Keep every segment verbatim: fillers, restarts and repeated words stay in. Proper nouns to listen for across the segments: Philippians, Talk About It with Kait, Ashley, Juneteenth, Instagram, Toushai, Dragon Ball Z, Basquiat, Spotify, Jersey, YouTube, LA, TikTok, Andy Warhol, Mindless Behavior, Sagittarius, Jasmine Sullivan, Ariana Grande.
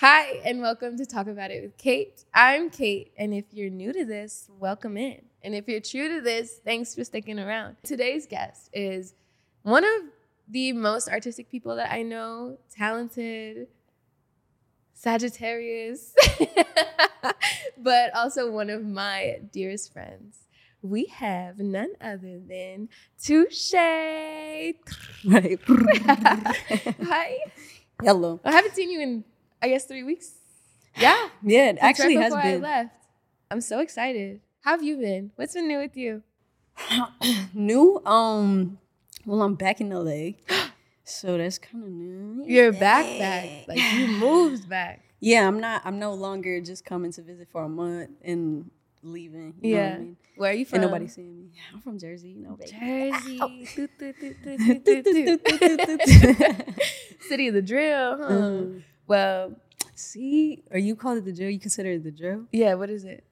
Hi, and welcome to Talk About It with Kait. I'm Kait, and if you're new to this, welcome in. And if you're true to this, thanks for sticking around. Today's guest is one of the most artistic people that I know, talented, Sagittarius, but also one of my dearest friends. We have none other than Toushai. Hi. Hello. I haven't seen you in... I guess three weeks. Yeah. Yeah, it actually has been. Before I left. I'm so excited. How have you been? What's been new with you? New? Um, well, I'm back in L A. So that's kind of new. You're back back. Like you moved back. Yeah, I'm not I'm no longer just coming to visit for a month and leaving. You yeah. know what I mean? Where are you from? And nobody's seeing me. I'm from Jersey, you know, Jersey. City of the drill, huh? Um, Well, see, or you call it the drill? You consider it the drill? Yeah, what is it?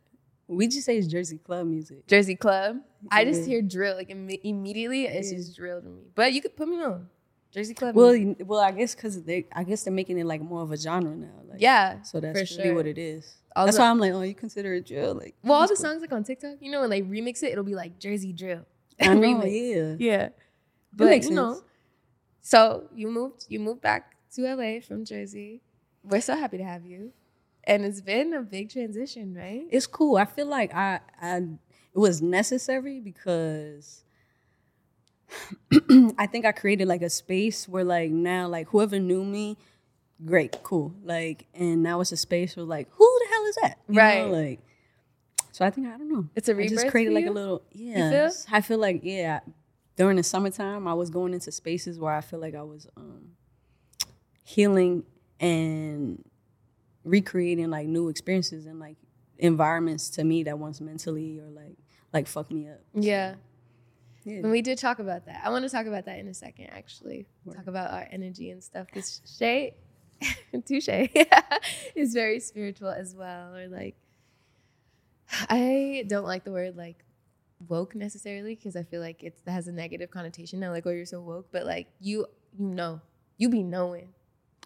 We just say it's Jersey club music. Jersey club? Yeah. I just hear drill. Like, Im- immediately, it's yeah. just drill to me. But you could put me on. Jersey club well, music. Well, I guess because they, I guess they're making it, like, more of a genre now. Like, yeah, so that's for really sure. what it is. All that's the, why I'm like, oh, you consider it drill? Like, well, all the songs, like, on TikTok, you know, when they remix it, it'll be, like, Jersey drill. I know, yeah. Yeah. But, makes you sense. know, so you moved, you moved back to L A from Jersey. We're so happy to have you. And it's been a big transition, right? It's cool. I feel like I, I it was necessary because I think I created like a space where like now, like whoever knew me, great, cool. Like, and now it's a space where like, who the hell is that? You right. know, like, so I think, I don't know. It's a rebirth I just created for you? Like a little, yeah. You feel? I feel like, yeah, during the summertime, I was going into spaces where I feel like I was um, healing and recreating like new experiences and like environments to me that once mentally or like like fucked me up. Yeah. yeah. And we did talk about that. I want to talk about that in a second, actually. Word. Talk about our energy and stuff. Because Shay, Toushai, is very spiritual as well. Or like, I don't like the word like woke necessarily because I feel like it has a negative connotation now. Like, oh, you're so woke. But like, you you know. You be knowing.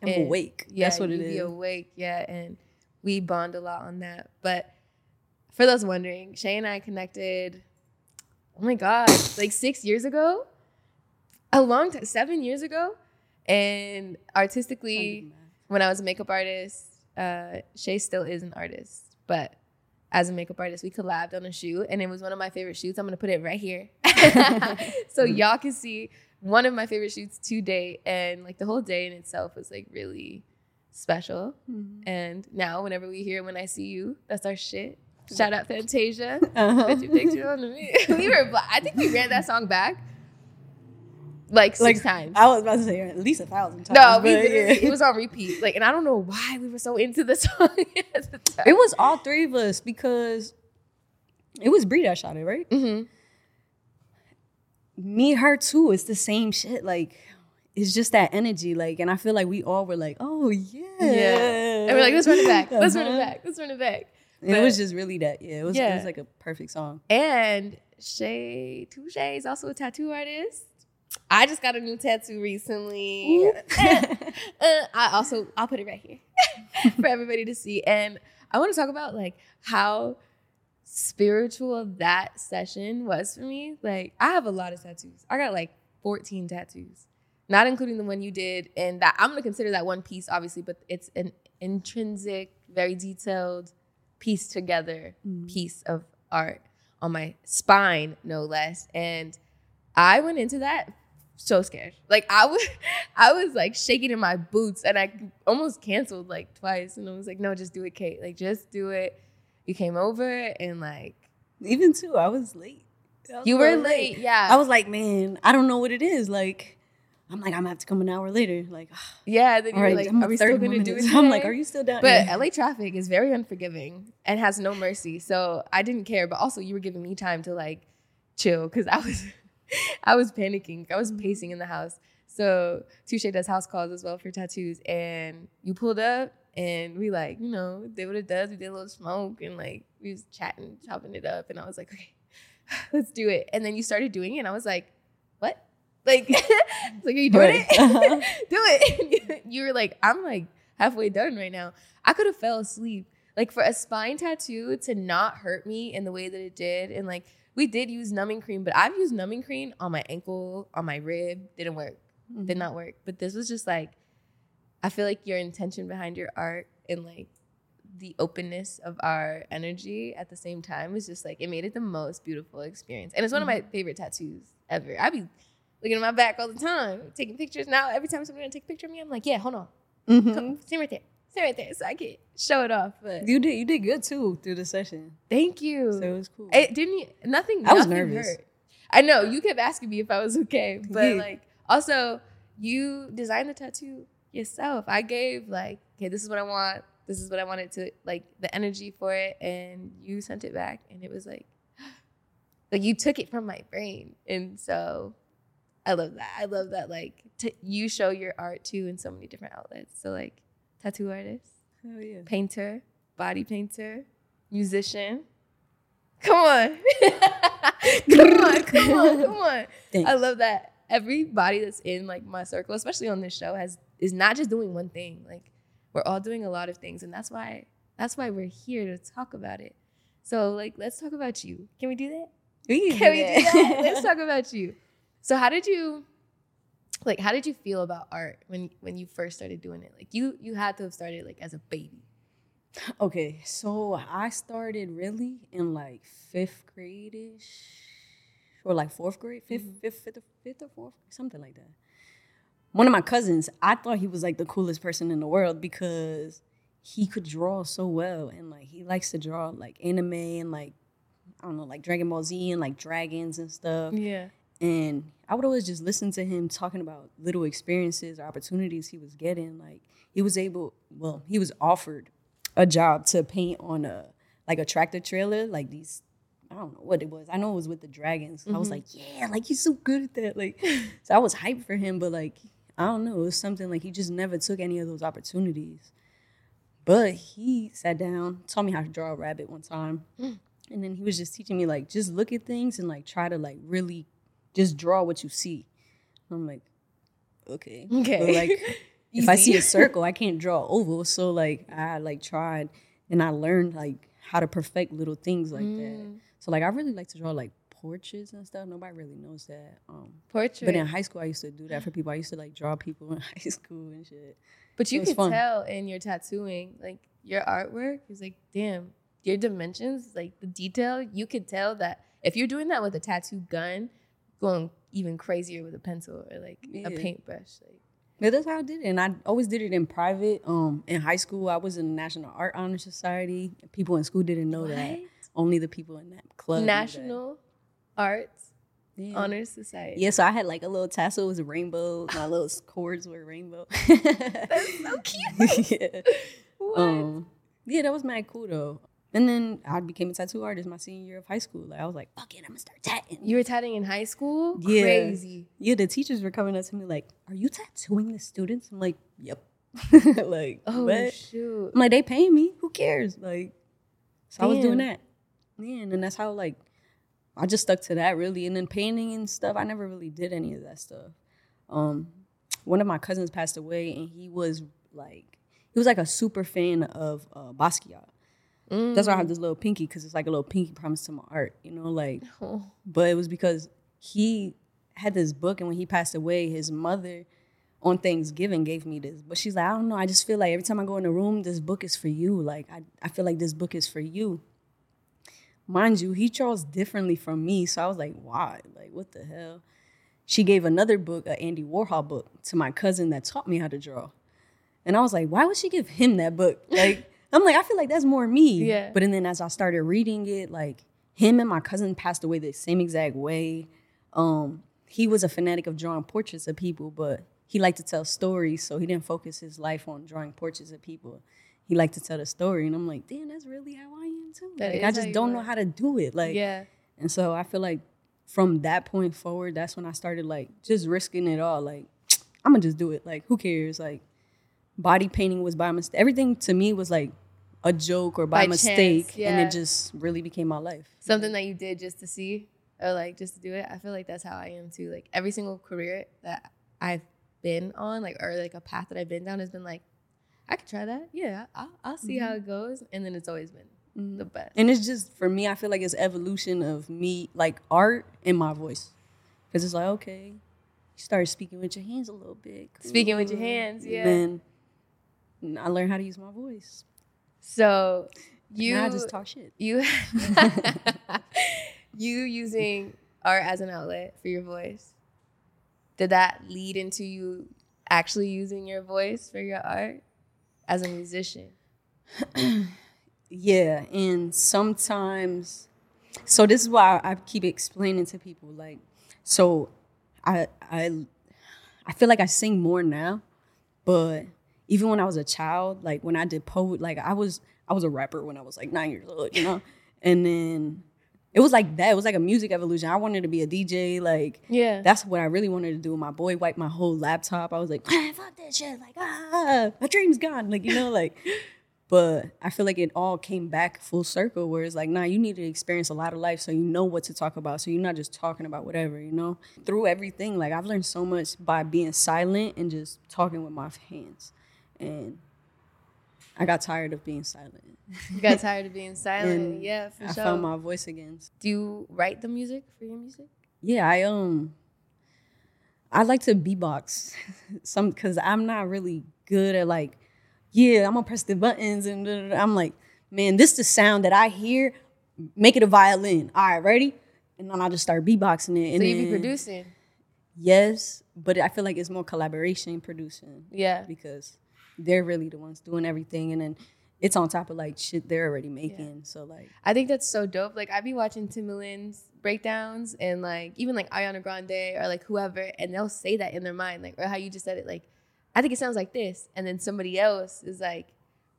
I'm and, awake. Yeah, that's what it is. You be awake, yeah. And we bond a lot on that. But for those wondering, Shay and I connected, oh my God, like six years ago? A long time, seven years ago? And artistically, when I was a makeup artist, uh, Shay still is an artist. But as a makeup artist, we collabed on a shoot. And it was one of my favorite shoots. I'm going to put it right here. So y'all can see. One of my favorite shoots to date, and like the whole day in itself was like really special. Mm-hmm. And now, whenever we hear "When I See You," that's our shit. Shout out Fantasia. Uh-huh. Put your picture on me. We were, I think we ran that song back like six like, times. I was about to say at least a thousand times. No, we did yeah. It was on repeat. Like, and I don't know why we were so into the song at the time. It was all three of us because it was Bree that shot it, right? Mm-hmm. Me, her too. It's the same shit. Like, it's just that energy. Like, and I feel like we all were like, oh yeah, yeah. And we're like, let's run it back. Let's uh-huh. run it back. Let's run it back. But, it was just really that. Yeah, it was. Yeah. It was like a perfect song. And Shay, Toushai is also a tattoo artist. I just got a new tattoo recently. I also, I'll put it right here for everybody to see. And I want to talk about like how spiritual that session was for me. Like, I have a lot of tattoos. I got like fourteen tattoos, not including the one you did. And that I'm gonna consider that one piece, obviously, but it's an intrinsic, very detailed, piece together mm-hmm. piece of art on my spine, no less. And I went into that so scared. Like, I was I was like shaking in my boots, and I almost canceled like twice. And I was like, no, just do it, Kait. Like, just do it. You came over and like... Even too, I was late. I was you were late. late, yeah. I was like, man, I don't know what it is. Like, I'm like, I'm going to have to come an hour later. Like, yeah, then you were right, like, I'm are we still going to do it today? I'm like, are you still down But here? L A traffic is very unforgiving and has no mercy. So I didn't care. But also, you were giving me time to like chill because I was I was panicking. I was pacing in the house. So Toushai does house calls as well for tattoos. And you pulled up. And we like, you know, did what it does. We did a little smoke and like we was chatting, chopping it up. And I was like, okay, let's do it. And then you started doing it. And I was like, what? Like, like are you doing right. it? Uh-huh. Do it. You were like, I'm like, halfway done right now. I could have fell asleep. Like, for a spine tattoo to not hurt me in the way that it did, and like, we did use numbing cream, but I've used numbing cream on my ankle, on my rib. Didn't work. Mm-hmm. Did not work. But this was just like, I feel like your intention behind your art and like the openness of our energy at the same time was just like, it made it the most beautiful experience. And it's one mm-hmm. of my favorite tattoos ever. I be looking at my back all the time, taking pictures. Now, every time someone takes a picture of me, I'm like, yeah, hold on. Mm-hmm. Come, sit right there. Sit right there so I can show it off. But you did you did good too through the session. Thank you. So it was cool. It didn't you, nothing I was nothing nervous. Hurt. I know you kept asking me if I was okay, but yeah. Like also you designed the tattoo yourself. I gave like, okay, this is what I want. This is what I wanted to like the energy for it, and you sent it back, and it was like like you took it from my brain. And so I love that. I love that like t- you show your art too in so many different outlets. So like tattoo artist, oh, yeah. painter, body painter, musician. Come on. come on, come on, come on. Thanks. I love that. Everybody that's in like my circle, especially on this show, has is not just doing one thing. Like we're all doing a lot of things, and that's why that's why we're here to talk about it. So like let's talk about you. Can we do that? We can, can do we that. do that? Let's talk about you. So how did you Like, how did you feel about art when when you first started doing it? Like, you you had to have started, like, as a baby. Okay, so I started really in, like, fifth grade-ish. Or, like, fourth grade? Fifth, mm-hmm. fifth, fifth, fifth or fourth? Something like that. One of my cousins, I thought he was, like, the coolest person in the world because he could draw so well. And, like, he likes to draw, like, anime and, like, I don't know, like, Dragon Ball Z and, like, dragons and stuff. Yeah. And I would always just listen to him talking about little experiences or opportunities he was getting. Like, he was able, well, he was offered a job to paint on a, like, a tractor trailer. Like, these, I don't know what it was. I know it was with the dragons. Mm-hmm. I was like, yeah, like, he's so good at that. Like, so I was hyped for him. But, like, I don't know. It was something, like, he just never took any of those opportunities. But he sat down, taught me how to draw a rabbit one time. And then he was just teaching me, like, just look at things and, like, try to, like, really just draw what you see. I'm like, okay. Okay. But like, if I see a circle, I can't draw oval. So, like, I, like, tried. And I learned, like, how to perfect little things like mm. that. So, like, I really like to draw, like, portraits and stuff. Nobody really knows that. Um, Portrait. But in high school, I used to do that for people. I used to, like, draw people in high school and shit. But you can fun. tell in your tattooing, like, your artwork is like, damn, your dimensions, like, the detail, you could tell that if you're doing that with a tattoo gun, going even crazier with a pencil or like yeah. a paintbrush. Like, yeah, that's how I did it. And I always did it in private. Um, in high school, I was in the National Art Honor Society. People in school didn't know what? that. Only the people in that club. National Art yeah. Honor Society. Yeah, so I had like a little tassel. It was a rainbow. My little cords were rainbow. That's so cute. yeah. What? Um, yeah, that was mad cool though. And then I became a tattoo artist my senior year of high school. Like I was like, fuck it, I'm going to start tatting. You were tatting in high school? Yeah. Crazy. Yeah, the teachers were coming up to me like, are you tattooing the students? I'm like, yep. like, oh, what? Shoot. I'm like, they pay me. Who cares? Like, so Damn. I was doing that. Yeah, and then that's how, like, I just stuck to that, really. And then painting and stuff, I never really did any of that stuff. Um, one of my cousins passed away, and he was, like, he was, like, a super fan of uh, Basquiat. Mm. That's why I have this little pinky, because it's like a little pinky promise to my art, you know, like, oh. But it was because he had this book, and when he passed away, his mother on Thanksgiving gave me this. But she's like, I don't know, I just feel like every time I go in the room, this book is for you. Like, I, I feel like this book is for you. Mind you, he draws differently from me, so I was like, why? Like, what the hell? She gave another book, an Andy Warhol book, to my cousin that taught me how to draw. And I was like, why would she give him that book? Like, I'm like, I feel like that's more me. Yeah. But and then as I started reading it, like, him and my cousin passed away the same exact way. Um, he was a fanatic of drawing portraits of people, but he liked to tell stories, so he didn't focus his life on drawing portraits of people. He liked to tell the story, and I'm like, damn, that's really how I am, too. That like, I just don't know how to do it. Like, yeah. And so I feel like from that point forward, that's when I started, like, just risking it all. Like, I'm going to just do it. Like, who cares? Like, body painting was by mistake. Everything to me was like a joke or by, by mistake. Chance, yeah. And it just really became my life. Something that you did just to see or like just to do it. I feel like that's how I am too. Like every single career that I've been on, like, or like a path that I've been down has been like, I could try that. Yeah, I'll, I'll see mm-hmm. how it goes. And then it's always been mm-hmm. the best. And it's just, for me, I feel like it's evolution of me, like art and my voice. Because it's like, okay, you start speaking with your hands a little bit. Cool. Speaking with your hands, yeah. And then I learned how to use my voice. So you... Now I just talk shit. You, you using art as an outlet for your voice, did that lead into you actually using your voice for your art as a musician? Yeah, and sometimes... So this is why I keep explaining to people, like, so I I I feel like I sing more now, but even when I was a child, like when I did poetry, like I was I was a rapper when I was like nine years old, you know? And then it was like that. It was like a music evolution. I wanted to be a D J. Like, yeah, that's what I really wanted to do. My boy wiped my whole laptop. I was like, ah, fuck that shit. Like, ah, my dream's gone. Like, you know, like, but I feel like it all came back full circle where it's like, nah, you need to experience a lot of life so you know what to talk about. So you're not just talking about whatever, you know? Through everything, like, I've learned so much by being silent and just talking with my hands. And I got tired of being silent. You got tired of being silent, yeah, for sure. I found my voice again. Do you write the music for your music? Yeah, I um, I like to beatbox, some because I'm not really good at like, yeah, I'm gonna press the buttons and blah, blah, blah. I'm like, man, this is the sound that I hear. Make it a violin. All right, ready? And then I just start beatboxing it. And so you be then, producing? Yes, but I feel like it's more collaboration producing. Yeah, because they're really the ones doing everything, and then it's on top of like shit they're already making. Yeah. So like, I think that's so dope. Like, I be watching Timbaland's breakdowns and like even like Ariana Grande or like whoever, and they'll say that in their mind, like, or how you just said it, like, I think it sounds like this, and then somebody else is like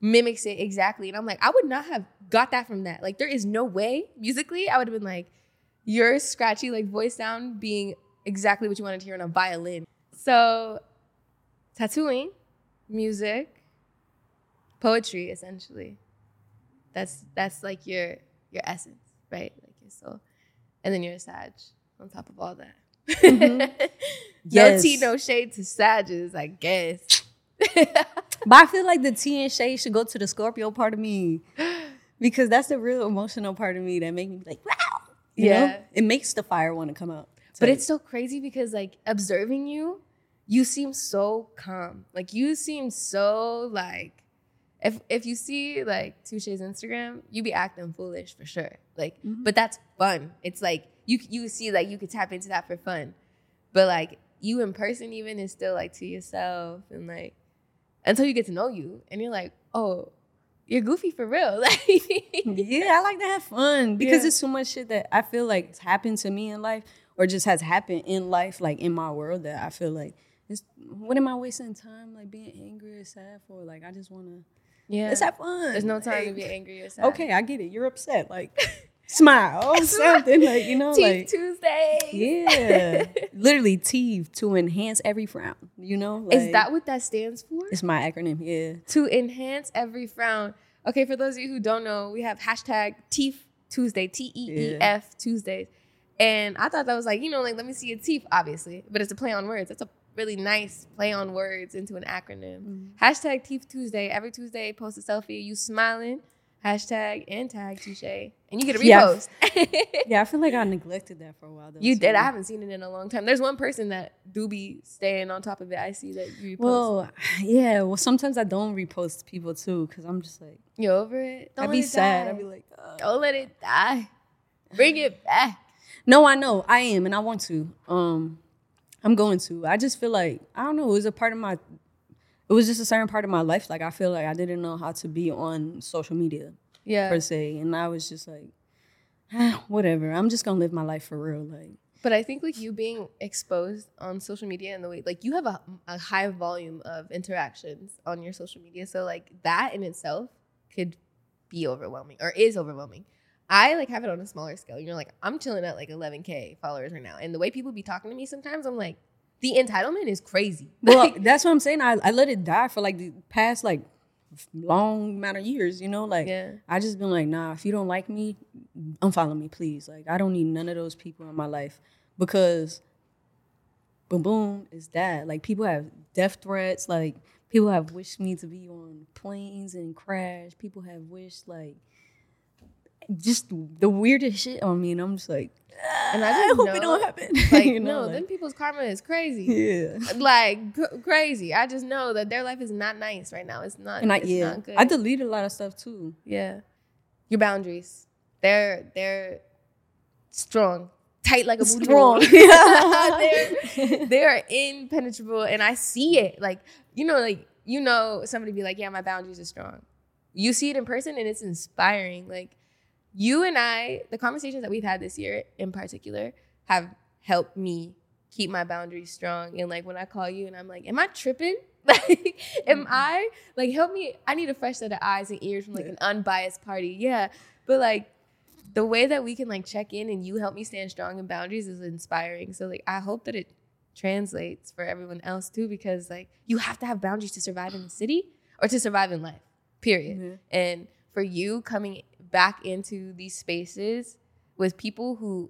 mimics it exactly, and I'm like, I would not have got that from that. Like, there is no way musically I would have been like your scratchy like voice sound being exactly what you wanted to hear on a violin. So tattooing, music, poetry, essentially. That's that's like your your essence, right? Like your soul. And then you're a Sag on top of all that. Mm-hmm. Yes. No tea, no shade to Sages, I guess. But I feel like the tea and shade should go to the Scorpio part of me. Because that's the real emotional part of me that makes me be like, wow. You yeah. know? It makes the fire want to come out. But like, it's so crazy because like observing you, you seem so calm. Like, you seem so, like, if if you see, like, Toushai's Instagram, you be acting foolish for sure. Like, mm-hmm. But that's fun. It's, like, you you see, like, you could tap into that for fun. But, like, you in person even is still, like, to yourself. And, like, until you get to know you. And you're like, oh, you're goofy for real. Like, yeah, I like to have fun. Because yeah. It's so much shit that I feel like happened to me in life or just has happened in life, like, in my world that I feel like, It's, what am I wasting time, like, being angry or sad for? Like, I just want to, yeah. Let's have fun. There's no time like, to be angry or sad. Okay, I get it. You're upset. Like, smile or something. Like, you know, Teeth like. Tuesday. Yeah. Literally, teeth to enhance every frown, you know? Like, is that what that stands for? It's my acronym, yeah. To enhance every frown. Okay, for those of you who don't know, we have hashtag Teeth Tuesday, T E E F yeah. Tuesdays. And I thought that was like, you know, like, let me see your teeth, obviously. But it's a play on words. That's a really nice play on words into an acronym. Mm-hmm. Hashtag Teeth Tuesday. Every Tuesday, post a selfie. You smiling. Hashtag and tag Toushai. And you get a repost. Yeah. yeah, I feel like I neglected that for a while. Though, you too. Did. I haven't seen it in a long time. There's one person that do be staying on top of it. I see that you repost. Well, yeah. Well, sometimes I don't repost people, too, because I'm just like... You're over it? Don't I'd be sad. Die. I'd be like... Oh. Don't let it die. Bring it back. No, I know. I am, and I want to. Um... I'm going to. I just feel like, I don't know, it was a part of my, it was just a certain part of my life. Like, I feel like I didn't know how to be on social media, yeah, per se. And I was just like, ah, whatever. I'm just going to live my life for real. Like, but I think, like, you being exposed on social media and the way, like, you have a, a high volume of interactions on your social media. So, like, that in itself could be overwhelming or is overwhelming. I, like, have it on a smaller scale. You know, like, I'm chilling at, like, eleven K followers right now. And the way people be talking to me sometimes, I'm like, the entitlement is crazy. Well, that's what I'm saying. I, I let it die for, like, the past, like, long amount of years, you know? Like, yeah. I just been like, nah, if you don't like me, unfollow me, please. Like, I don't need none of those people in my life because boom, boom, is that. Like, people have death threats. Like, People have wished me to be on planes and crash. People have wished, like, just the weirdest shit on me. And I'm just like, ah, and I, just I hope know, it don't happen. Like, you know, no, like, them people's karma is crazy. Yeah. Like, c- crazy. I just know that their life is not nice right now. It's not, and I, it's yeah. not good. I deleted a lot of stuff, too. Yeah. Your boundaries. They're, they're strong. Tight like a booty hole. they're, they're impenetrable, and I see it. Like, you know, like, you know, somebody be like, yeah, my boundaries are strong. You see it in person, and it's inspiring. Like, you and I, the conversations that we've had this year in particular have helped me keep my boundaries strong. And, like, when I call you and I'm like, am I tripping? Like, am mm-hmm. I? Like, help me. I need a fresh set of eyes and ears from, like, yeah. an unbiased party. Yeah. But, like, the way that we can, like, check in and you help me stand strong in boundaries is inspiring. So, like, I hope that it translates for everyone else, too, because, like, you have to have boundaries to survive in the city or to survive in life, period. Mm-hmm. And for you coming back into these spaces with people who,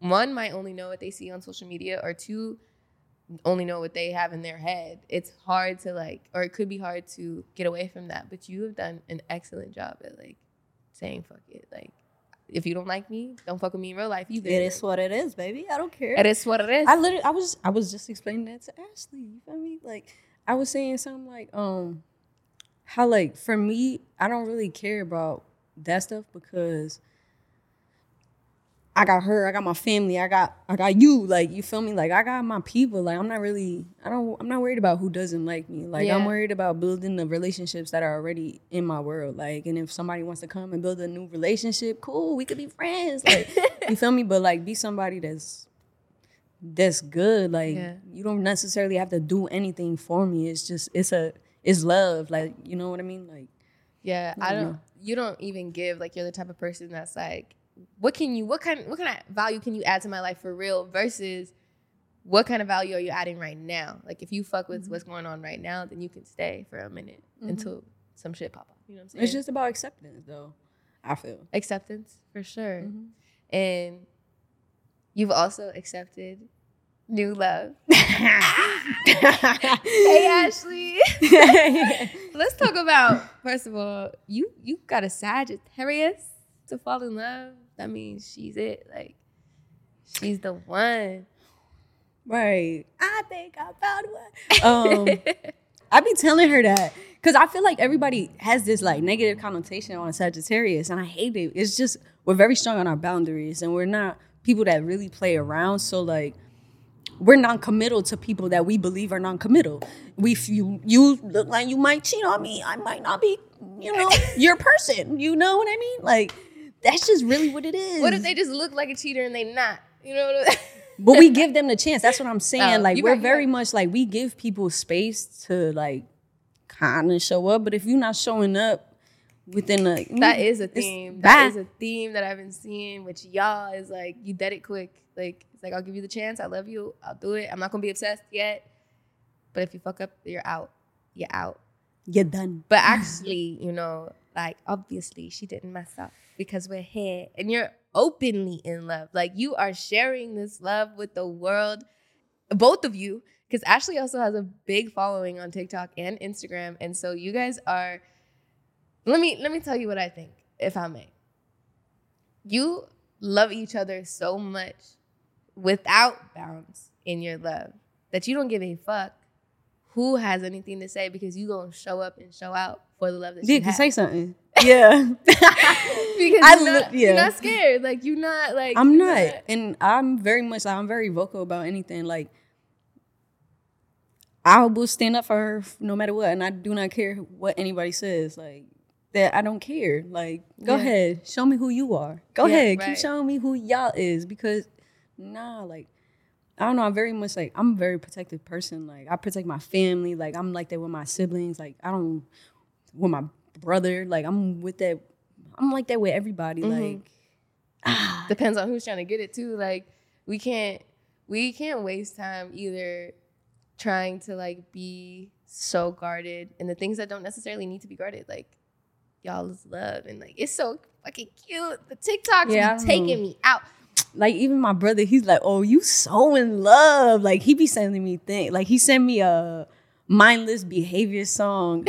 one, might only know what they see on social media, or two, only know what they have in their head, it's hard to, like, or it could be hard to get away from that. But you have done an excellent job at, like, saying fuck it, like, if you don't like me, don't fuck with me in real life either. It is what it is, baby. I don't care. It is what it is. I literally, I was, I was just explaining that to Ashley. You feel me? Like, I was saying something like, um, how, like, for me, I don't really care about that stuff because I got her, I got my family, I got, I got you. Like, you feel me? Like, I got my people. Like, I'm not really, I don't, I'm not worried about who doesn't like me. Like, yeah. I'm worried about building the relationships that are already in my world. Like, and if somebody wants to come and build a new relationship, cool, we could be friends. Like, you feel me? But, like, be somebody that's, that's good. Like, yeah. you don't necessarily have to do anything for me. It's just, it's a, it's love. Like, you know what I mean? Like, yeah, I don't, I don't you don't even give, like, you're the type of person that's like, what can you, what kind, what kind of value can you add to my life for real versus what kind of value are you adding right now? Like, if you fuck with mm-hmm. what's going on right now, then you can stay for a minute mm-hmm. until some shit pop up. You know what I'm saying? It's just about acceptance, though, I feel. Acceptance, for sure. Mm-hmm. And you've also accepted new love. Hey, Ashley. Let's talk about, first of all, you you got a Sagittarius to fall in love. That means she's it. Like, she's the one. Right. I think I found one. Um, I be telling her that. Because I feel like everybody has this, like, negative connotation on Sagittarius. And I hate it. It's just, we're very strong on our boundaries. And we're not people that really play around. So, like, we're non-committal to people that we believe are non-committal. We, if you, you look like you might cheat on me, I might not be, you know, your person. You know what I mean? Like, that's just really what it is. What if they just look like a cheater and they not? You know what I mean? But we give them the chance. That's what I'm saying. Oh, like, we're very much, like, we give people space to, like, kind of show up. But if you're not showing up within a... That is a theme. That is a theme that I've been seeing, which y'all is like, you dead it quick. Like, it's like, I'll give you the chance. I love you. I'll do it. I'm not going to be obsessed yet. But if you fuck up, you're out. You're out. You're done. But actually, you know, like, obviously she didn't mess up because we're here and you're openly in love. Like, you are sharing this love with the world, both of you, because Ashley also has a big following on TikTok and Instagram. And so you guys are, let me, let me tell you what I think, if I may. You love each other so much without bounds in your love that you don't give a fuck who has anything to say, because you gonna show up and show out for the love that you have. You can say something. Yeah. Because I you're, not, li- yeah. you're not scared. Like, you're not like... I'm not. not. And I'm very much, like, I'm very vocal about anything. Like, I will stand up for her no matter what. And I do not care what anybody says. Like, that I don't care. Like, go yeah. ahead. Show me who you are. Go yeah, ahead. Right. Keep showing me who y'all is. Because, nah, like... I don't know, I'm very much, like, I'm a very protective person. Like, I protect my family. Like, I'm like that with my siblings. Like, I don't, with my brother. Like, I'm with that, I'm like that with everybody. Mm-hmm. Like, ah. Depends on who's trying to get it, too. Like, we can't, we can't waste time either trying to, like, be so guarded. And the things that don't necessarily need to be guarded, like, y'all's love. And, like, it's so fucking cute. The TikToks yeah, be taking know. me out. Like, even my brother, he's like, oh, you so in love. Like, he be sending me things. Like, he sent me a Mindless Behavior song.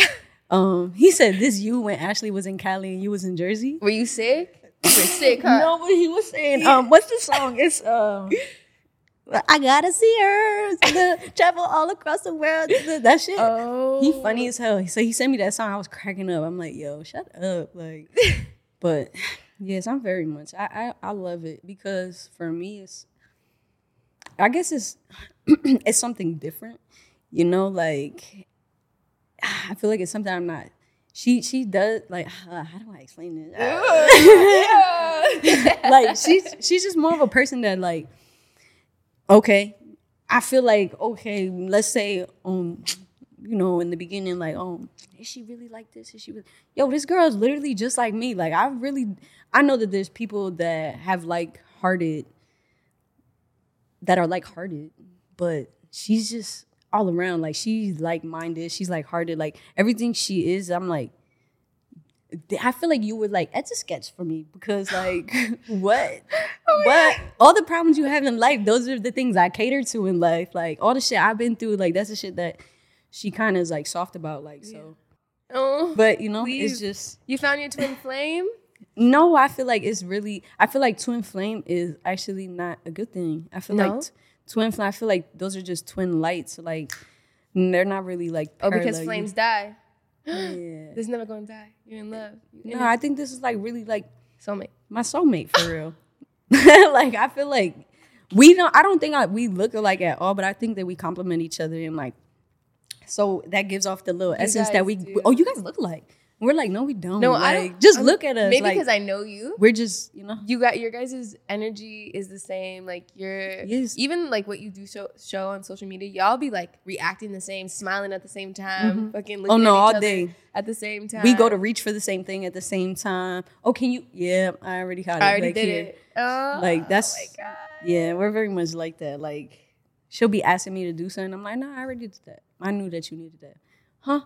Um, he said, "This you when Ashley was in Cali and you was in Jersey." Were you sick? You were sick, huh? No, but he was saying, yeah. um, what's the song? It's um, I gotta see her, the, travel all across the world. The, that shit. Oh. He funny as hell. So he sent me that song. I was cracking up. I'm like, yo, shut up. Like, but yes, I'm very much. I, I I love it because for me, it's. I guess it's it's something different, you know. Like, I feel like it's something I'm not. She she does like uh, how do I explain this? Uh, like she's she's just more of a person that like. Okay, I feel like okay. Let's say um, you know, in the beginning, like um, is she really like this? Is she really? Yo, this girl is literally just like me. Like I really, I know that there's people that have like hearted. that are like-hearted, but she's just all around. Like, she's like-minded. She's like-hearted. Like, everything she is, I'm like, I feel like you were like, etch a sketch for me because, like, what? Oh what? God. All the problems you have in life, those are the things I cater to in life. Like, all the shit I've been through, like, that's the shit that she kind of is, like, soft about. Like, so. Yeah. Oh, but, you know, please. It's just. You found your twin flame? No, I feel like it's really, I feel like twin flame is actually not a good thing. I feel no? like t- twin flame, I feel like those are just twin lights. Like, they're not really like parallel. Oh, because flames die. Yeah. This is never going to die. You're in love. You're no, in I think this is like really like. Soulmate. My soulmate, for real. Like, I feel like we don't, I don't think I, we look alike at all, but I think that we complement each other and like, so that gives off the little you essence that we, do. Oh, you guys look alike. We're like, no, we don't. No, like, I don't. Just I'm, look at us. Maybe because like, I know you. We're just, you know. You got your guys' energy is the same. Like, you're, yes. Even like what you do show, show on social media, y'all be like reacting the same, smiling at the same time, mm-hmm. fucking looking oh, no, at each all other day. At the same time. We go to reach for the same thing at the same time. Oh, can you? Yeah, I already got it. I already like, did here. It. Oh, like, that's, oh my God. Yeah, we're very much like that. Like, she'll be asking me to do something. I'm like, no, I already did that. I knew that you needed that. Huh?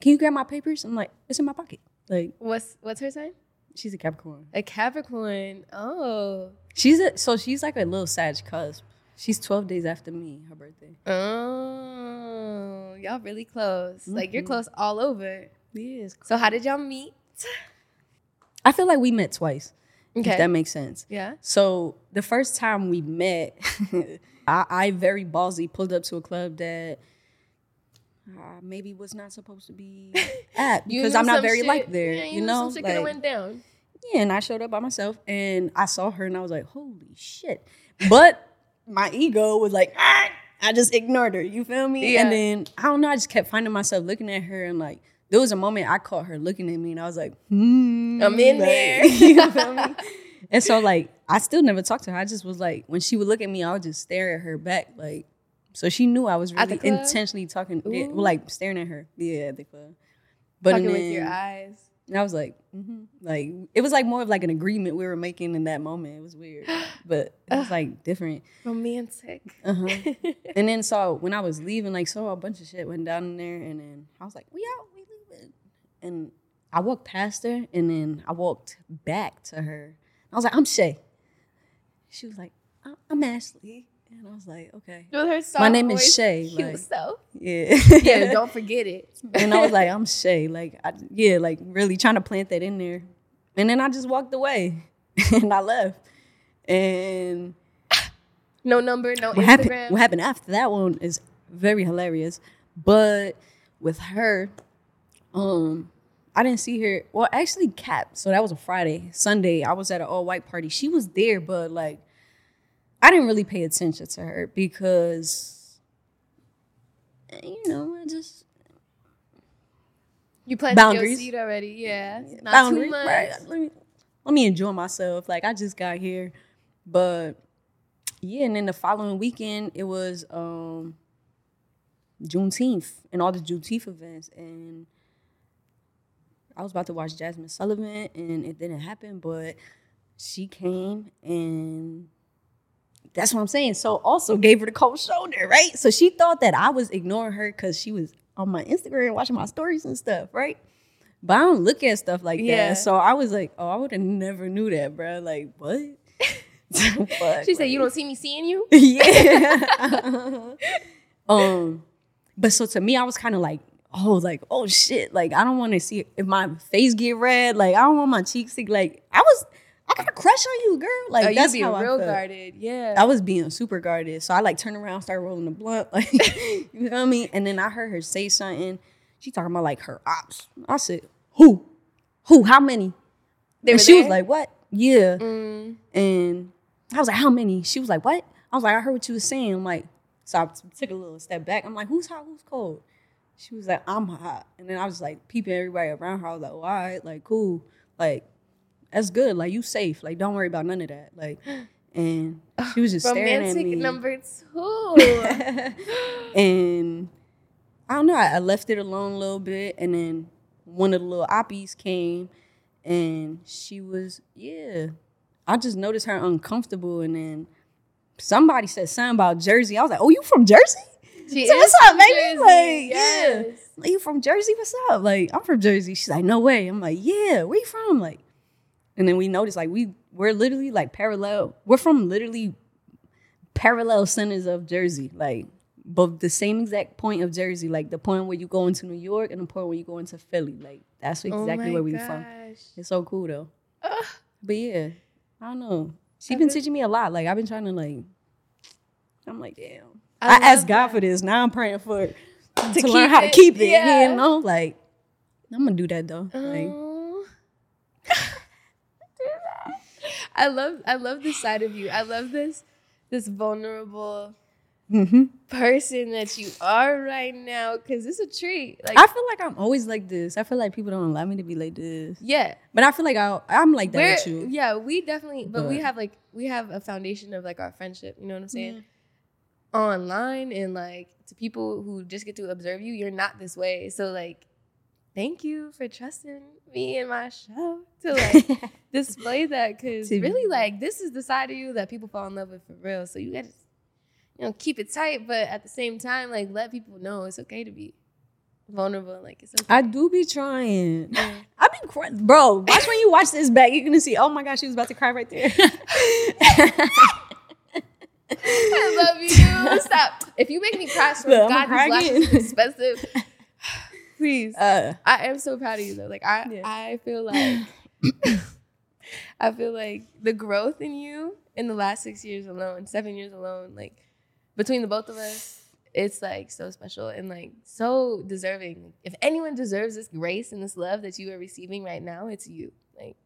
Can you grab my papers? I'm like, it's in my pocket. Like, what's what's her sign? She's a Capricorn. A Capricorn. Oh, she's a so she's like a little Sag cusp. She's twelve days after me, her birthday. Oh, y'all really close. Mm-hmm. Like you're close all over. Yes. So how did y'all meet? I feel like we met twice. Okay, if that makes sense. Yeah. So the first time we met, I, I very ballsy pulled up to a club that. Uh, maybe was not supposed to be at because I'm not very shit. Like there, yeah, you, you know. know some shit like, went down. Yeah, and I showed up by myself and I saw her and I was like, "Holy shit!" But my ego was like, ah! I just ignored her. You feel me? Yeah. And then I don't know. I just kept finding myself looking at her and like there was a moment I caught her looking at me and I was like, "Hmm, I'm in like, there." You feel me? And so like I still never talked to her. I just was like, when she would look at me, I would just stare at her back like. So she knew I was really intentionally talking, yeah, like staring at her. Yeah, at the club. But talking then, with your eyes. And I was like, mm-hmm. Like, it was like more of like an agreement we were making in that moment. It was weird, but it was like different. Romantic. Uh-huh. And then so when I was leaving, like, so a bunch of shit went down in there. And then I was like, we out, we leaving. And I walked past her and then I walked back to her. I was like, I'm Shay. She was like, I'm Ashley. And I was like, okay. My name voice, is Shay. Like, so. Yeah. Yeah, don't forget it. And I was like, I'm Shay. Like, I, yeah, like really trying to plant that in there. And then I just walked away. And I left. And. No number, no what Instagram. Happened, what happened after that one is very hilarious. But with her, um, I didn't see her. Well, actually, Cap. So that was a Friday. Sunday, I was at an all-white party. She was there, but like. I didn't really pay attention to her because, you know, I just you planted boundaries. Your seed already, yeah. yeah. Not boundaries, too much. Right. Let me let me enjoy myself. Like I just got here, but yeah. And then the following weekend, it was um, Juneteenth and all the Juneteenth events, and I was about to watch Jasmine Sullivan, and it didn't happen, but she came and. That's what I'm saying. So also gave her the cold shoulder, right? So she thought that I was ignoring her because she was on my Instagram watching my stories and stuff, right? But I don't look at stuff like yeah. that. So I was like, oh, I would have never knew that, bro. Like, what? Fuck, she said, you don't see me seeing you? Yeah. um, But so to me, I was kind of like, oh, like, oh, shit. Like, I don't want to see if my face get red. Like, I don't want my cheeks to, like, I was, I got a crush on you, girl. Like, oh, that's you how I felt. Real guarded, yeah. I was being super guarded. So I, like, turned around, started rolling the blunt. Like, you know what I mean? And then I heard her say something. She talking about, like, her ops. I said, who? Who? How many? They were and she there? was like, what? Yeah. Mm. And I was like, how many? She was like, what? I was like, I heard what you were saying. I'm like, so I took a little step back. I'm like, who's hot? Who's cold? She was like, I'm hot. And then I was like peeping everybody around her. I was like, oh, all right, like, cool. Like, that's good. Like, you safe. Like, don't worry about none of that. Like, and she was just staring at me. Romantic number two. And I don't know. I, I left it alone a little bit. And then one of the little oppies came. And she was, yeah. I just noticed her uncomfortable. And then somebody said something about Jersey. I was like, oh, you from Jersey? She so what's up, baby? Jersey. Like, yes. Yeah. Like, you from Jersey? What's up? Like, I'm from Jersey. She's like, no way. I'm like, yeah, where you from? Like, and then we noticed, like, we, we're literally, like, parallel. We're from literally parallel centers of Jersey. Like, but the same exact point of Jersey. Like, the point where you go into New York and the point where you go into Philly. Like, that's exactly oh where we gosh. from. It's so cool, though. Ugh. But, yeah, I don't know. She's been teaching me a lot. Like, I've been trying to, like, I'm like, damn. I, I asked God that. for this. Now I'm praying for it to, to learn how to keep it. Yeah. You know, like, I'm going to do that, though. Um, like, I love I love this side of you. I love this this vulnerable mm-hmm. person that you are right now, because it's a treat. Like, I feel like I'm always like this. I feel like people don't allow me to be like this. Yeah. But I feel like I'll, I'm like that We're, with you. Yeah, we definitely, but, but we have, like, we have a foundation of, like, our friendship. You know what I'm saying? Yeah. Online and, like, to people who just get to observe you, you're not this way. So, like, thank you for trusting me and my show to, like, display that, because really, like, this is the side of you that people fall in love with for real. So you gotta, you know, keep it tight, but at the same time, like, let people know it's okay to be vulnerable. Like, it's okay. I do be trying. Yeah. I've been crying. Bro, watch when you watch this back, you're gonna see, oh my gosh, she was about to cry right there. I love you. Stop. If you make me cry, so look, God, these lashes are expensive. Please. Uh, I am so proud of you, though. Like, I, yeah. I feel like, I feel like the growth in you in the last six years alone, seven years alone, like, between the both of us, it's, like, so special and, like, so deserving. If anyone deserves this grace and this love that you are receiving right now, it's you. Like,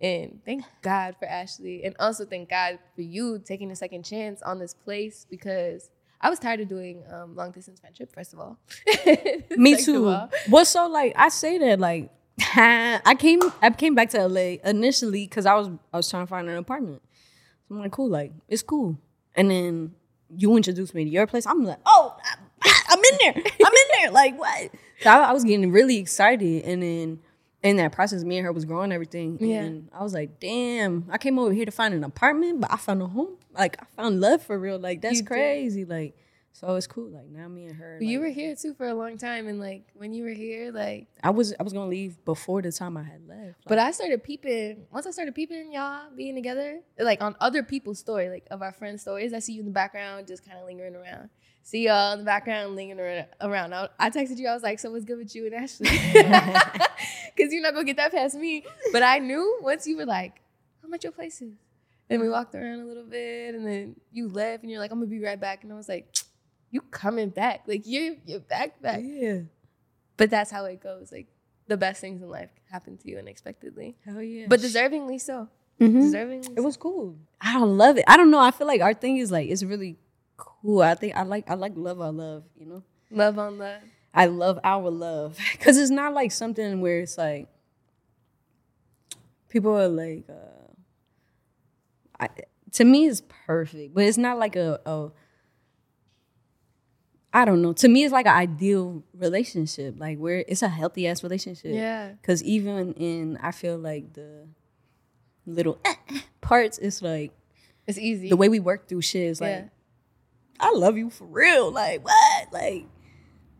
and thank God for Ashley. And also thank God for you taking a second chance on this place, because I was tired of doing um, long distance friendship, first of all. Me like too. Well, so, like, I say that, like, I came I came back to L A initially because I was I was trying to find an apartment. So I'm like, cool, like, it's cool. And then you introduced me to your place. I'm like, oh, I'm in there. I'm in there. Like, what? So I, I was getting really excited. And then in that process, me and her was growing everything. Yeah. And I was like, damn, I came over here to find an apartment, but I found a home. Like, I found love for real. Like, that's you crazy. Did. Like, so it's cool. Like, now me and her. But like, you were here, too, for a long time. And, like, when you were here, like. I was I was going to leave before the time I had left. Like, but I started peeping. Once I started peeping, y'all being together, like, on other people's story, like, of our friends' stories, I see you in the background just kind of lingering around. See y'all in the background lingering around. I, I texted you. I was like, so what's good with you and Ashley? Because you're not going to get that past me. But I knew once you were like, how much your place is? And we walked around a little bit. And then you left. And you're like, I'm going to be right back. And I was like, you coming back. Like, you're, you're back, back. Yeah. But that's how it goes. Like, the best things in life happen to you unexpectedly. Hell yeah. But deservingly so. Mm-hmm. Deservingly It so. was cool. I love it. I don't know. I feel like our thing is, like, it's really cool. I think I like I like love on love, you know? Love on love. I love our love. Because it's not like something where it's like, people are like, uh, I, to me it's perfect. But it's not like a, a, I don't know. To me it's like an ideal relationship. Like where it's a healthy-ass relationship. Yeah. Because even in, I feel like the little parts, it's like. It's easy. The way we work through shit is yeah. like. I love you for real. Like, what? Like,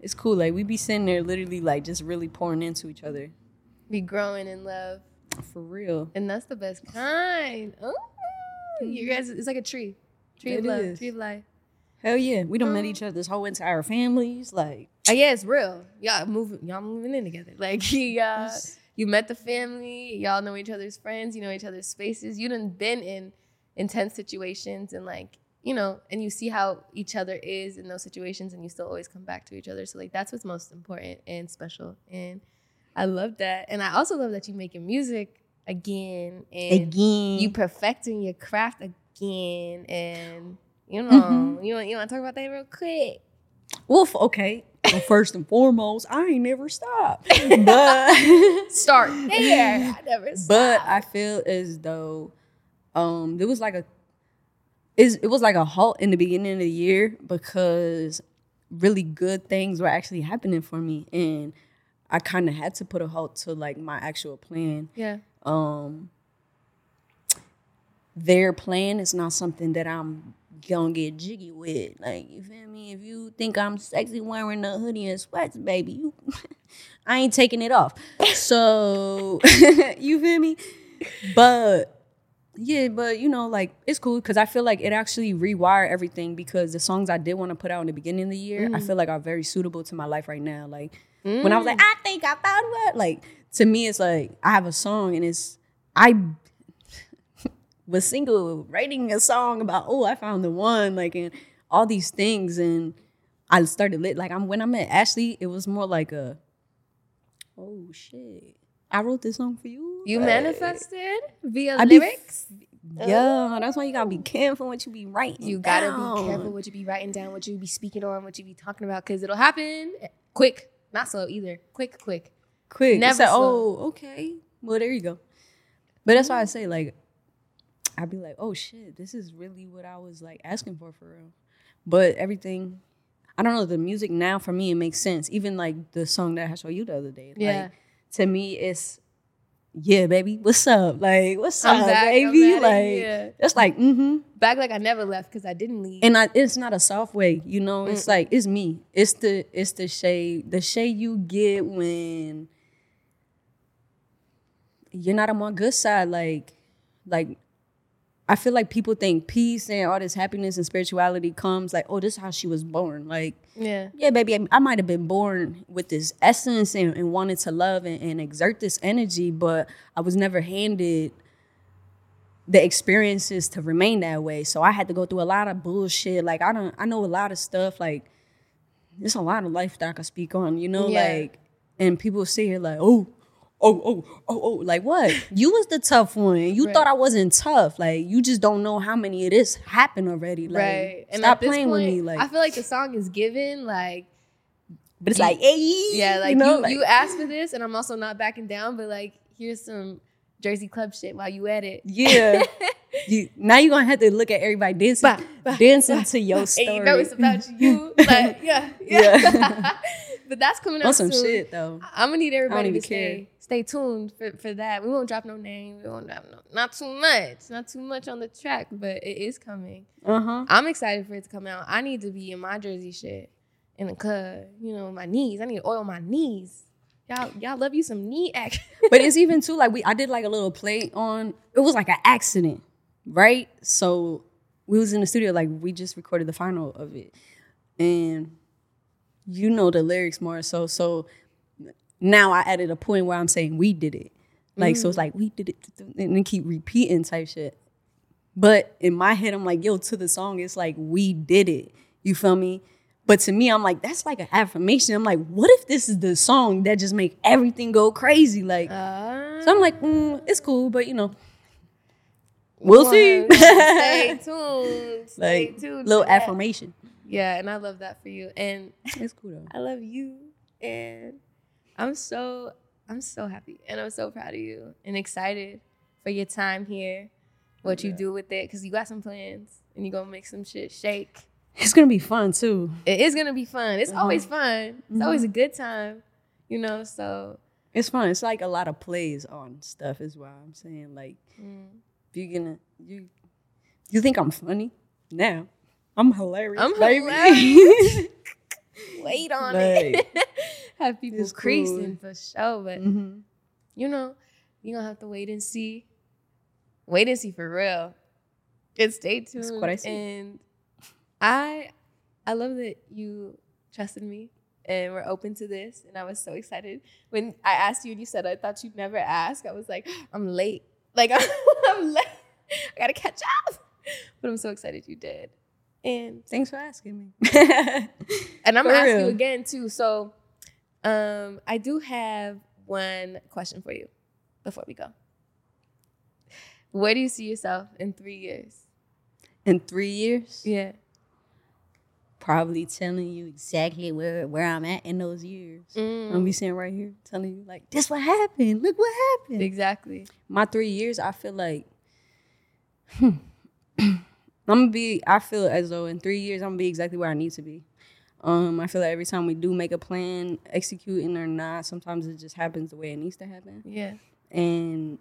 it's cool. Like, we be sitting there literally, like, just really pouring into each other. Be growing in love. For real. And that's the best kind. Oh, you guys, it's like a tree. Tree of love. Tree of life. Hell yeah. We done mm-hmm. met each other's whole entire families. Like, uh, yeah, it's real. Y'all moving, y'all moving in together. Like, y'all, you met the family. Y'all know each other's friends. You know each other's spaces. You done been in intense situations and, like, you know, and you see how each other is in those situations and you still always come back to each other. So, like, that's what's most important and special. And I love that. And I also love that you making music again. And again. You perfecting your craft again. And... You know, mm-hmm. you want you want to talk about that real quick? Well, okay. Well, first and foremost, I ain't never stopped. But start there. I never stopped. But I feel as though um, there was like a is it was like a halt in the beginning of the year because really good things were actually happening for me, and I kind of had to put a halt to like my actual plan. Yeah. Um, their plan is not something that I'm gonna get jiggy with, like, you feel me? If you think I'm sexy wearing a hoodie and sweats, baby, you I ain't taking it off. So you feel me? But yeah, but you know, like, it's cool because I feel like it actually rewired everything, because the songs I did want to put out in the beginning of the year, mm. I feel like are very suitable to my life right now. Like mm. when I was like, I think I found what, like, to me it's like I have a song and it's I was single, writing a song about, oh, I found the one, like, and all these things. And I started lit, like, I'm when I met Ashley, it was more like a, oh, shit, I wrote this song for you. You like, manifested via I lyrics? Be, yeah, that's why you gotta be careful what you be writing You gotta down. be careful what you be writing down, what you be speaking on, what you be talking about, because it'll happen quick. Not slow either. Quick, quick. Quick. Never like, slow. Oh, okay. Well, there you go. But that's why I say, like, I'd be like, oh, shit, this is really what I was, like, asking for, for real. But everything, I don't know, the music now, for me, it makes sense. Even, like, the song that I showed you the other day. Yeah. Like, to me, it's, yeah, baby, what's up? Like, what's I'm up, back, baby? Like, yeah. It's like, mm-hmm. Back like I never left because I didn't leave. And I, it's not a soft way, you know? It's mm. like, it's me. It's the it's the shade. The shade you get when you're not on my good side, like, like, I feel like people think peace and all this happiness and spirituality comes like, oh, this is how she was born. Like, yeah, yeah, baby, I, I might have been born with this essence and, and wanted to love and, and exert this energy, but I was never handed the experiences to remain that way. So I had to go through a lot of bullshit. Like, I don't, I know a lot of stuff. Like, there's a lot of life that I could speak on, you know, yeah. like, and people sit here like, oh. Oh, oh, oh, oh, like what? You was the tough one. You right. thought I wasn't tough. Like, you just don't know how many of this happened already. Like, right. And stop playing point, with me. Like, I feel like the song is given, like, but it's you, like, hey, yeah, like you, know, you, like you asked for this, and I'm also not backing down, but like, here's some Jersey club shit while you at it. Yeah. you, now you're gonna have to look at everybody dancing, bah, bah, dancing bah, to your bah, story. And you know it's about you. Like, yeah, yeah. yeah. But that's coming up soon. On some shit, though. I'm gonna need everybody to stay, stay tuned for, for that. We won't drop no name. We won't drop no, not too much. Not too much on the track, but it is coming. Uh-huh. I'm excited for it to come out. I need to be in my Jersey shit in the club. You know, my knees. I need to oil my knees. Y'all, y'all love you some knee action. But it's even too, like, we. I did like a little play on, it was like an accident, right? So we was in the studio, like, we just recorded the final of it. And... you know the lyrics more so. So now I added a point where I'm saying we did it. Like, mm-hmm. so it's like, we did it. And then keep repeating type shit. But in my head, I'm like, yo, to the song, it's like, we did it. You feel me? But to me, I'm like, that's like an affirmation. I'm like, what if this is the song that just make everything go crazy? Like, uh, so I'm like, mm, it's cool, but you know. We'll one, see. Stay tuned. Stay like, tuned. Little affirmation. Yeah, and I love that for you. And it's cool though. I love you. And I'm so I'm so happy and I'm so proud of you and excited for your time here, what yeah. you do with it, cuz you got some plans and you're going to make some shit shake. It's going to be fun too. It is going to be fun. It's mm-hmm. always fun. It's mm-hmm. always a good time, you know, so it's fun. It's like a lot of plays on stuff is why I'm saying, like, mm. if you're going to you you think I'm funny? Now I'm hilarious, I'm baby. Hilarious. Wait on like, it. Have people it's creasing cool. for sure, but mm-hmm. you know, you're gonna have to wait and see. Wait and see for real. And stay tuned. That's what I see. And I I love that you trusted me and were open to this. And I was so excited when I asked you and you said, I thought you'd never ask. I was like, I'm late. Like, I'm, I'm late. I got to catch up. But I'm so excited you did. And thanks for asking me. And I'm going to ask you again, too. So um, I do have one question for you before we go. Where do you see yourself in three years? In three years? Yeah. Probably telling you exactly where, where I'm at in those years. Mm. I'm gonna be sitting right here telling you, like, this what happened. Look what happened. Exactly. My three years, I feel like, hmm, I'm gonna be, I feel as though in three years, I'm gonna be exactly where I need to be. Um, I feel like every time we do make a plan, executing or not, sometimes it just happens the way it needs to happen. Yeah. And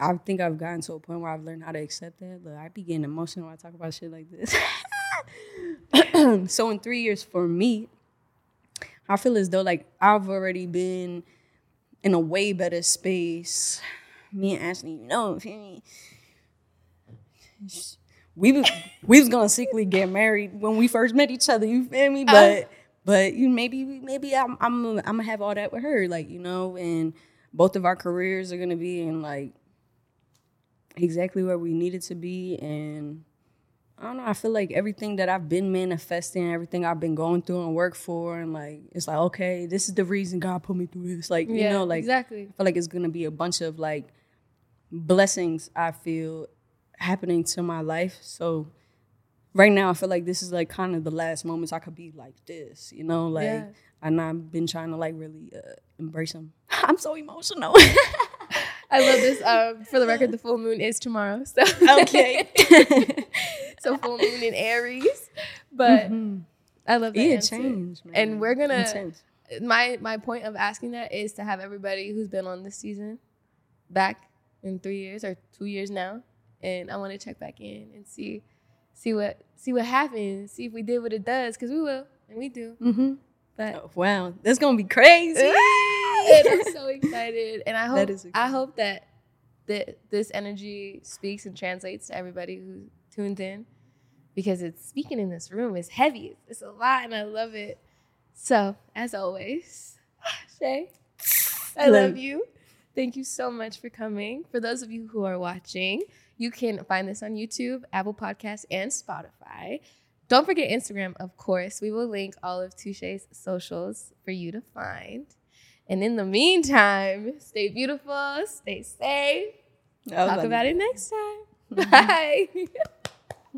I think I've gotten to a point where I've learned how to accept that. Look, I be getting emotional when I talk about shit like this. So in three years for me, I feel as though like I've already been in a way better space. Me and Ashley, you know, feel me? We was, we was gonna secretly get married when we first met each other. You feel me? But uh, but you maybe maybe I'm I'm I'm gonna have all that with her, like, you know, and both of our careers are gonna be in like exactly where we needed to be. And I don't know, I feel like everything that I've been manifesting, everything I've been going through and work for, and like, it's like, okay, this is the reason God put me through this. Like, yeah, you know, like, exactly. I feel like it's going to be a bunch of like blessings, I feel, happening to my life. So right now, I feel like this is like kind of the last moments I could be like this, you know, like, yeah. And I've been trying to like really uh, embrace them. I'm so emotional. I love this. Um, for the record, the full moon is tomorrow. So. Okay. So full moon in Aries. But mm-hmm. I love that. Yeah, change, man. And we're going to, my my point of asking that is to have everybody who's been on this season back in three years or two years now. And I want to check back in and see see what see what happens. See if we did what it does, because we will. And we do. Mm-hmm. But oh, wow, that's going to be crazy. And I'm so excited. And I hope that I hope that th- this energy speaks and translates to everybody who tuned in, because it's speaking in this room. It's heavy. It's a lot, and I love it. So, as always, Shay, I love you. Thank you so much for coming. For those of you who are watching, you can find this on YouTube, Apple Podcasts, and Spotify. Don't forget Instagram, of course. We will link all of Toushai's socials for you to find. And in the meantime, stay beautiful, stay safe. Talk about it next time. Mm-hmm. Bye.